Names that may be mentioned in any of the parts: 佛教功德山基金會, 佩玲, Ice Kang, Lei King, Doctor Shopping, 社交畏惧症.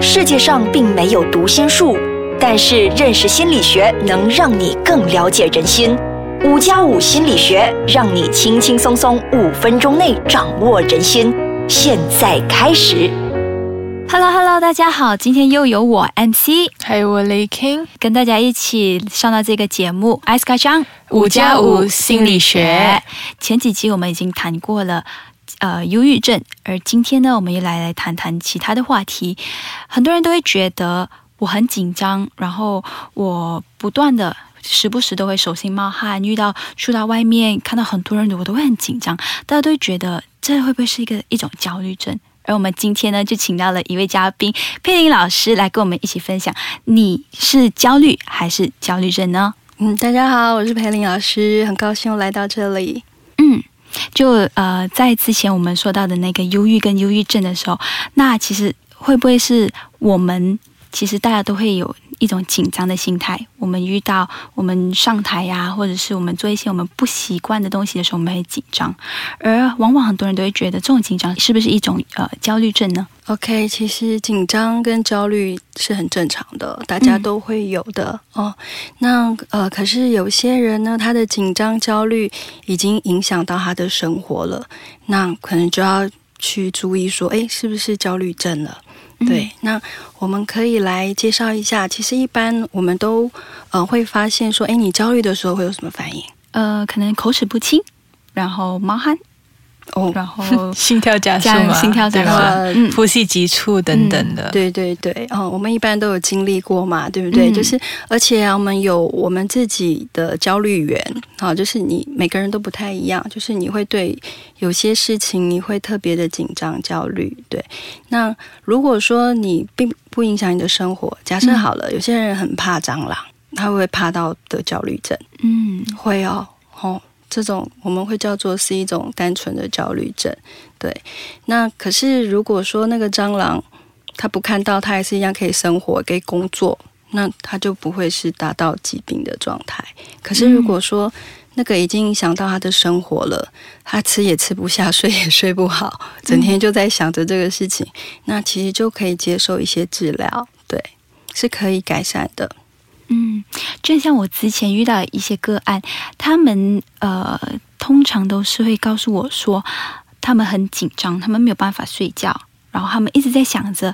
世界上并没有读心术，但是认识心理学能让你更了解人心。5+5心理学让你轻轻松松5分钟内掌握人心。现在开始。Hello， 大家好，今天又有我 MC， 还有我 Lei King， 跟大家一起上到这个节目 Ice Kang 5+5心理学。前几集我们已经谈过了。忧郁症，而今天呢，我们又来谈谈其他的话题。很多人都会觉得我很紧张，然后我不断的时不时都会手心冒汗，出到外面看到很多人，我都会很紧张。大家都会觉得这会不会是一种焦虑症？而我们今天呢，就请到了一位嘉宾佩玲老师来跟我们一起分享，你是焦虑还是焦虑症呢？大家好，我是佩玲老师，很高兴来到这里。在之前我们说到的那个忧郁跟忧郁症的时候，那其实会不会是我们其实大家都会有一种紧张的心态，我们上台啊，或者是我们做一些我们不习惯的东西的时候，我们会紧张，而往往很多人都会觉得这种紧张是不是一种焦虑症呢？ OK， 其实紧张跟焦虑是很正常的，大家都会有的可是有些人呢，他的紧张焦虑已经影响到他的生活了，那可能就要去注意说，是不是焦虑症了？对，那我们可以来介绍一下。其实一般我们都会发现说，你焦虑的时候会有什么反应？可能口齿不清，然后冒汗，然后心跳加速嘛，呼吸急促等等的。对，我们一般都有经历过嘛，对不对？就是而且我们有我们自己的焦虑源，就是你每个人都不太一样，就是你会对。有些事情你会特别的紧张焦虑，对。那如果说你并不影响你的生活，假设好了，有些人很怕蟑螂，他会怕到得焦虑症。会哦，这种我们会叫做是一种单纯的焦虑症，对。那可是如果说那个蟑螂他不看到，他还是一样可以生活，可以工作，那他就不会是达到疾病的状态。可是如果说那个已经影响到他的生活了，他吃也吃不下，睡也睡不好，整天就在想着这个事情，那其实就可以接受一些治疗，对，是可以改善的。就像我之前遇到一些个案，他们通常都是会告诉我说，他们很紧张，他们没有办法睡觉，然后他们一直在想着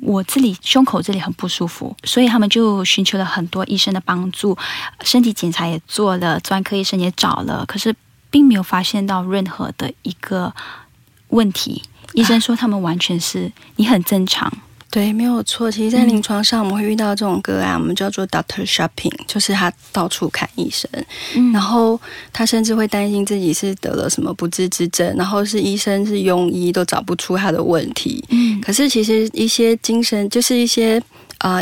我这里胸口这里很不舒服，所以他们就寻求了很多医生的帮助，身体检查也做了，专科医生也找了，可是并没有发现到任何的一个问题。医生说他们完全是你很正常。对，没有错。其实在临床上我们会遇到这种个案，我们叫做 Doctor Shopping， 就是他到处看医生，然后他甚至会担心自己是得了什么不治之症，然后是医生是庸医都找不出他的问题。可是其实一些精神就是一些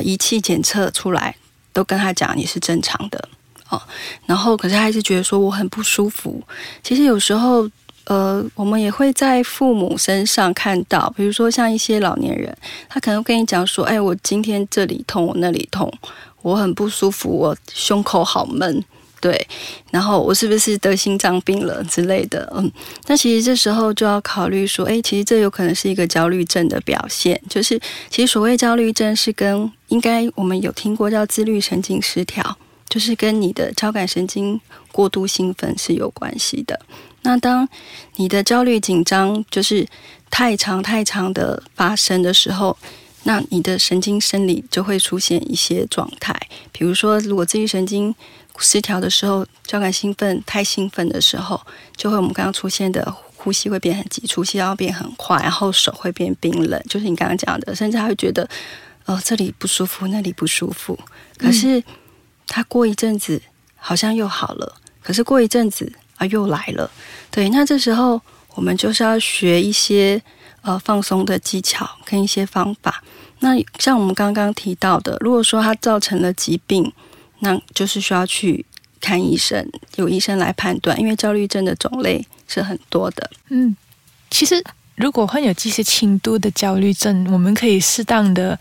仪器检测出来都跟他讲你是正常的然后可是他还是觉得说我很不舒服。其实有时候我们也会在父母身上看到，比如说像一些老年人，他可能跟你讲说，我今天这里痛，我那里痛，我很不舒服，我胸口好闷，对，然后我是不是得心脏病了之类的。那其实这时候就要考虑说，其实这有可能是一个焦虑症的表现，就是其实所谓焦虑症是跟应该我们有听过叫自律神经失调，就是跟你的交感神经过度兴奋是有关系的。那当你的焦虑紧张就是太长的发生的时候，那你的神经生理就会出现一些状态，比如说如果自律神经失调的时候，交感兴奋太兴奋的时候，就会我们刚刚出现的呼吸会变很急促，心跳变很快，然后手会变冰冷，就是你刚刚讲的，甚至还会觉得这里不舒服那里不舒服，可是它过一阵子好像又好了，可是过一阵子又来了。对，那这时候我们就是要学一些放松的技巧跟一些方法。那像我们刚刚提到的，如果说它造成了疾病，那就是需要去看医生，由医生来判断，因为焦虑症的种类是很多的。其实如果患有这些轻度的焦虑症，我们可以适当的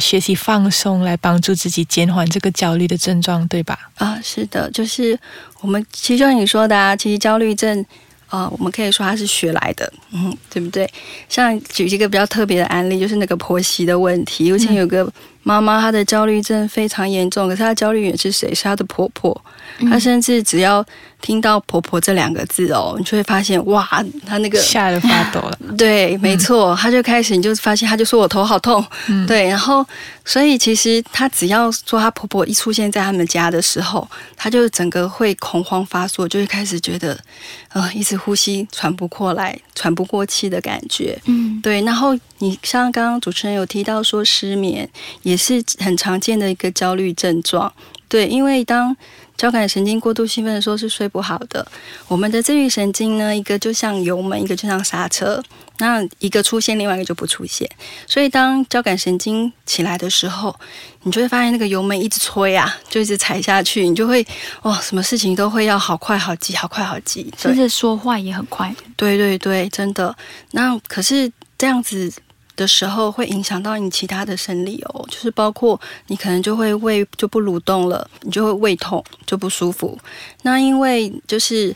学习放松来帮助自己减缓这个焦虑的症状，对吧？是的，就是我们其实像你说的，其实焦虑症我们可以说它是学来的，嗯，对不对？像举一个比较特别的案例，就是那个婆媳的问题。有前有个妈妈，她的焦虑症非常严重，可是她的焦虑源是谁？是她的婆婆。她甚至只要听到婆婆这两个字哦，你就会发现哇，她那个吓得发抖了。对，没错，她就开始，你就发现她就说我头好痛，对，然后所以其实她只要说她婆婆一出现在他们家的时候，她就整个会恐慌发作，就会开始觉得一直呼吸喘不过来、喘不过气的感觉。嗯，对。然后你像刚刚主持人有提到说失眠也是很常见的一个焦虑症状，对，因为当交感神经过度兴奋的时候是睡不好的。我们的自律神经呢，一个就像油门，一个就像刹车，那一个出现，另外一个就不出现。所以当交感神经起来的时候，你就会发现那个油门一直催啊，就一直踩下去，你就会什么事情都会要好快好急，好快好急，甚至说话也很快。对对对，真的。那可是这样子的时候会影响到你其他的生理哦，就是包括你可能就会胃就不蠕动了，你就会胃痛，就不舒服。那因为就是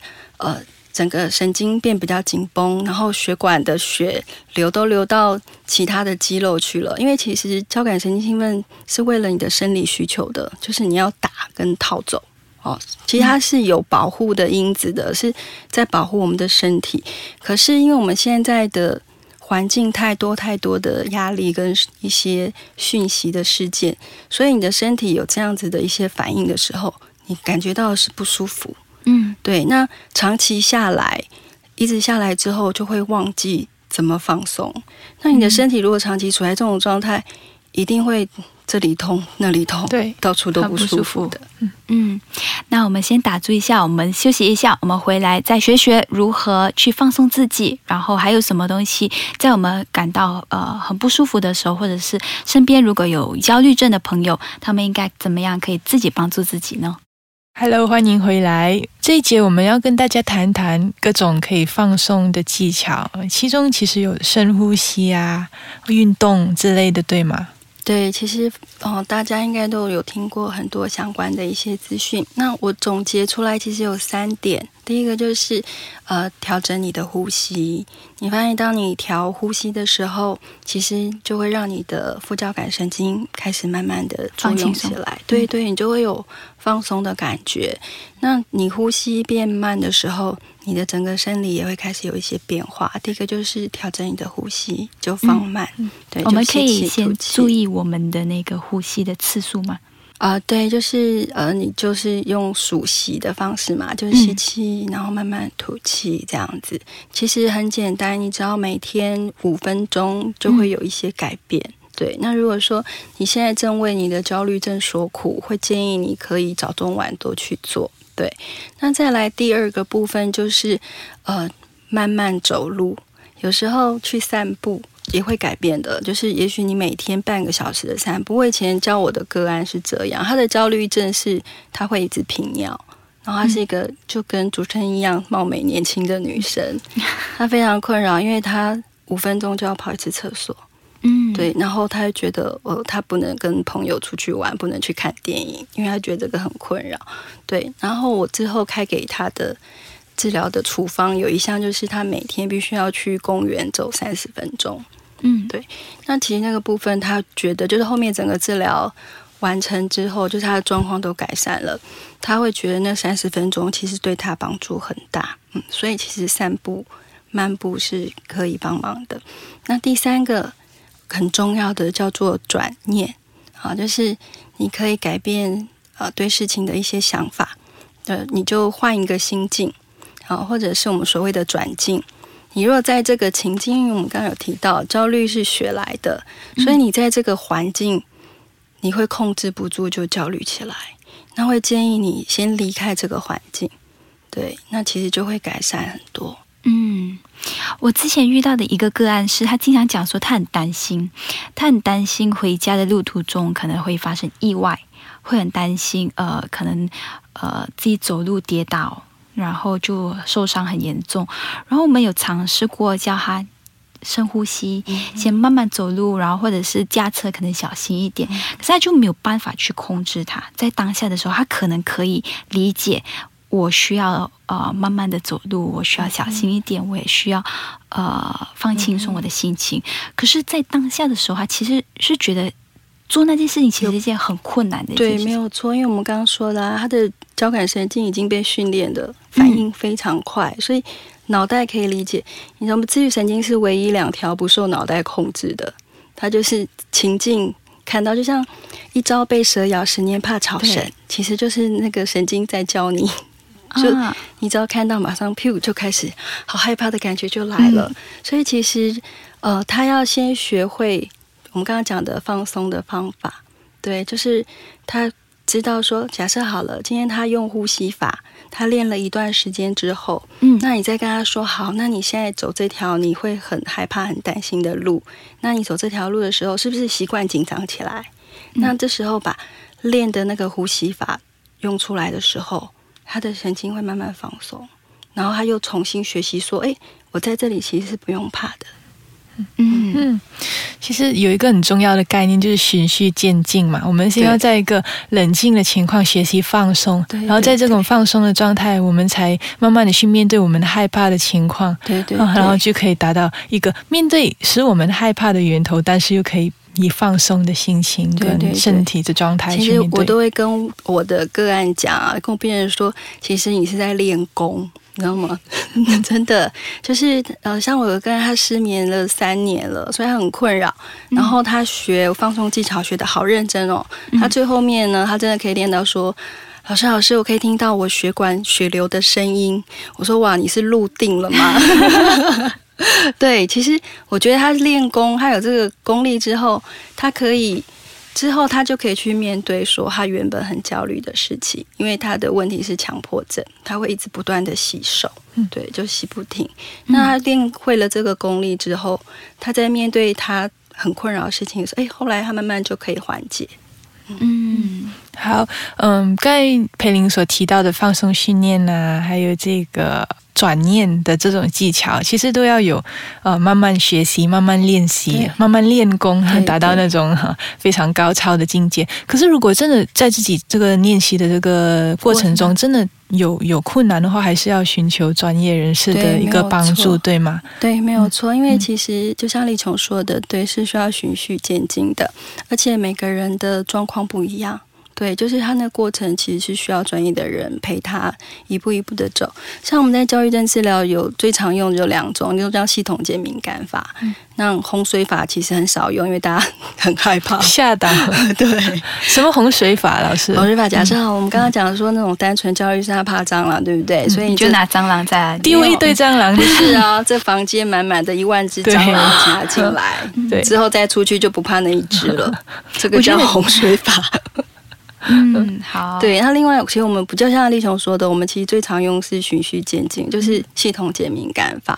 整个神经变比较紧绷，然后血管的血流都流到其他的肌肉去了。因为其实交感神经兴奋是为了你的生理需求的，就是你要打跟逃走哦，其实它是有保护的因子的，是在保护我们的身体。可是因为我们现在的环境太多的压力跟一些讯息的事件，所以你的身体有这样子的一些反应的时候，你感觉到的是不舒服。嗯，对。那长期下来，一直下来之后，就会忘记怎么放松。那你的身体如果长期处在这种状态，一定会这里痛那里痛，对，到处都不舒服的。嗯，那我们先打住一下，我们休息一下，我们回来再学如何去放松自己，然后还有什么东西在我们感到很不舒服的时候，或者是身边如果有焦虑症的朋友，他们应该怎么样可以自己帮助自己呢？Hello， 欢迎回来。这一节我们要跟大家谈谈各种可以放松的技巧，其中其实有深呼吸啊、运动之类的，对吗？对，其实大家应该都有听过很多相关的一些资讯。那我总结出来其实有3点，第一个就是调整你的呼吸。你发现当你调呼吸的时候，其实就会让你的副交感神经开始慢慢的作用起来。对对，你就会有放松的感觉。那你呼吸变慢的时候，你的整个生理也会开始有一些变化。第一个就是调整你的呼吸，就放慢。对，我们可以先注意我们的那个呼吸的次数吗？对，就是你就是用数息的方式嘛，就是吸气，然后慢慢吐气这样子。其实很简单，你只要每天5分钟就会有一些改变。对，那如果说你现在正为你的焦虑症所苦，会建议你可以早中晚都去做。对，那再来第二个部分就是慢慢走路，有时候去散步也会改变的，就是也许你每天半个小时的散步。我以前教我的个案是这样，他的焦虑症是他会一直频尿，然后她是一个就跟主持人一样貌美年轻的女生，她非常困扰，因为她5分钟就要跑一次厕所。嗯，对，然后他觉得他不能跟朋友出去玩，不能去看电影，因为他觉得这个很困扰。对，然后我之后开给他的治疗的处方有一项就是他每天必须要去公园走30分钟。嗯，对。那其实那个部分他觉得就是后面整个治疗完成之后，就是他的状况都改善了，他会觉得那30分钟其实对他帮助很大。嗯，所以其实散步、漫步是可以帮忙的。那第三个很重要的叫做转念啊，就是你可以改变对事情的一些想法，你就换一个心境啊，或者是我们所谓的转境。你如果在这个情境，因为我们刚刚有提到焦虑是学来的，所以你在这个环境你会控制不住就焦虑起来，那会建议你先离开这个环境。对，那其实就会改善很多。嗯，我之前遇到的一个个案是，他经常讲说他很担心回家的路途中可能会发生意外，会很担心可能自己走路跌倒，然后就受伤很严重。然后我们有尝试过叫他深呼吸，先慢慢走路，然后或者是驾车可能小心一点，可是他就没有办法去控制他在当下的时候，他可能可以理解我需要慢慢的走路，我需要小心一点，我也需要放轻松我的心情。可是，在当下的时候，他其实是觉得做那件事情其实是一件很困难的一件事情。对，没有错，因为我们刚刚说了，他的交感神经已经被训练的反应非常快，所以脑袋可以理解。你知道吗？自律神经是唯一两条不受脑袋控制的，它就是情境。看到就像一朝被蛇咬，十年怕草绳，其实就是那个神经在教你，就你只要看到马上噗就开始，好害怕的感觉就来了。所以其实他要先学会我们刚刚讲的放松的方法，对，就是他知道说，假设好了，今天他用呼吸法，他练了一段时间之后，那你再跟他说，好，那你现在走这条你会很害怕、很担心的路，那你走这条路的时候，是不是习惯紧张起来？那这时候把练的那个呼吸法用出来的时候，他的神经会慢慢放松，然后他又重新学习说，哎，我在这里其实是不用怕的。其实有一个很重要的概念就是循序渐进嘛，我们先要在一个冷静的情况学习放松，然后在这种放松的状态，我们才慢慢的去面对我们害怕的情况，然后就可以达到一个面对使我们害怕的源头，但是又可以以放松的心情跟身体的状态去面对。其实我都会跟我的个案讲啊，跟别人说，其实你是在练功，你知道吗？真的就是像我有个人，他失眠了3年了，所以他很困扰。然后他学放松技巧学得好认真哦，他最后面呢，他真的可以练到说，老师，我可以听到我血管血流的声音。我说哇，你是入定了吗？对，其实我觉得他练功，他有这个功力之后，他就可以去面对说他原本很焦虑的事情，因为他的问题是强迫症，他会一直不断的洗手，对，就洗不停。那他练会了这个功力之后，他在面对他很困扰的事情的时候，后来他慢慢就可以缓解。好，刚才培玲所提到的放松训练啊，还有这个转念的这种技巧，其实都要有慢慢学习、慢慢练习、慢慢练功，达到那种非常高超的境界。可是如果真的在自己这个练习的这个过程中，真的有困难的话，还是要寻求专业人士的一个帮助，对吗？对，没有错，因为其实就像丽琼说的，对，是需要循序渐进的，而且每个人的状况不一样。对，就是他那过程其实是需要专业的人陪他一步一步的走。像我们在焦虑症治疗有最常用的有2种，一种叫系统间敏感法，那洪水法其实很少用，因为大家很害怕吓到。对，什么洪水法？老师，洪水法假设我们刚刚讲的说那种单纯焦虑是他怕蟑螂，对不对？所以你就拿蟑螂在丢一堆蟑螂，就是啊，这房间满满的1万只蟑螂夹进来，对，之后再出去就不怕那一只了，这个叫洪水法。好。对，那另外其实我们不就像丽琼说的，我们其实最常用是循序渐进，就是系统间敏感法。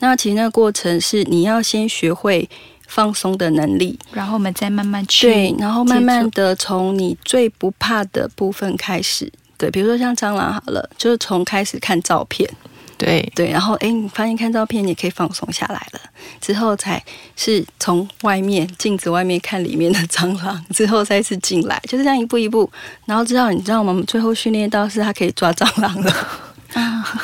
那其实那个过程是你要先学会放松的能力，然后我们再慢慢去，对，然后慢慢的从你最不怕的部分开始。对，比如说像蟑螂好了，就是从开始看照片，对，然后你发现看照片也可以放松下来了，之后才是从外面镜子外面看里面的蟑螂，之后再是进来，就是这样一步一步，然后你知道我们最后训练到是它可以抓蟑螂了。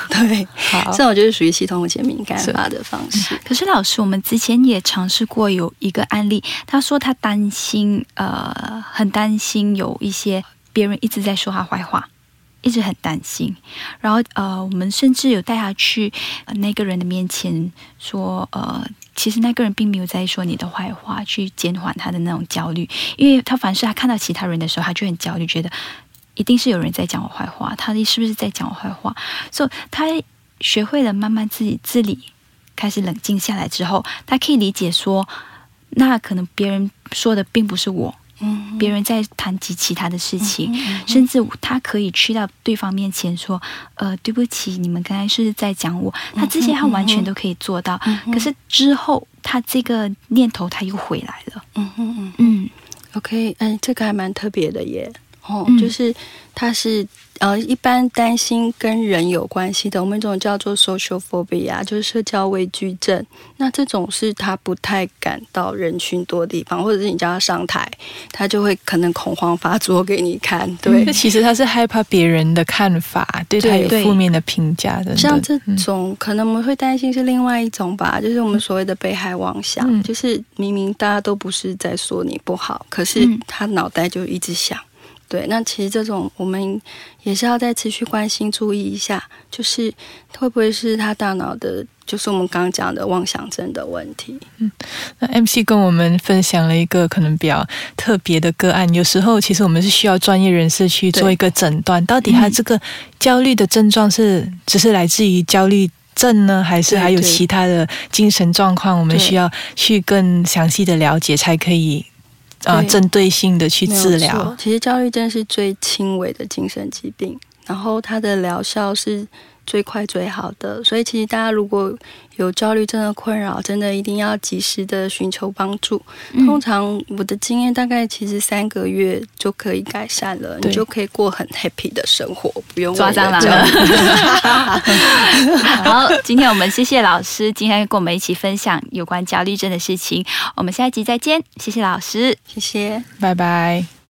对，好，这种就是属于系统间敏感法的方式。可是老师，我们之前也尝试过有一个案例，他说他担心很担心有一些别人一直在说他坏话，一直很担心，然后我们甚至有带他去那个人的面前说，其实那个人并没有在说你的坏话，去减缓他的那种焦虑，因为他凡是他看到其他人的时候，他就很焦虑，觉得一定是有人在讲我坏话，他是不是在讲我坏话？所以他学会了慢慢自己自理，开始冷静下来之后，他可以理解说，那可能别人说的并不是我。别人在谈及其他的事情，甚至他可以去到对方面前说，对不起，你们刚才是在讲我。他这些他完全都可以做到，可是之后他这个念头他又回来了。OK， 这个还蛮特别的耶。哦，就是它是一般担心跟人有关系的，我们一种叫做 social phobia， 就是社交畏惧症。那这种是他不太敢到人群多的地方，或者是你叫他上台，他就会可能恐慌发作给你看。对，其实他是害怕别人的看法，对他有负面的评价等等。像这种可能我们会担心是另外一种吧，就是我们所谓的被害妄想，就是明明大家都不是在说你不好，可是他脑袋就一直想。对，那其实这种我们也是要再持续关心注意一下，就是会不会是他大脑的，就是我们刚刚讲的妄想症的问题。那 MC 跟我们分享了一个可能比较特别的个案，有时候其实我们是需要专业人士去做一个诊断，到底他这个焦虑的症状是只是来自于焦虑症呢，还是还有其他的精神状况，我们需要去更详细的了解才可以针对性的去治疗。其实焦虑症是最轻微的精神疾病，然后它的疗效是最快最好的，所以其实大家如果有焦虑症的困扰，真的一定要及时的寻求帮助。通常我的经验大概其实3个月就可以改善了，你就可以过很 happy 的生活，不用抓蟑螂了。好，今天我们谢谢老师，今天跟我们一起分享有关焦虑症的事情，我们下一集再见，谢谢老师，谢谢，拜拜。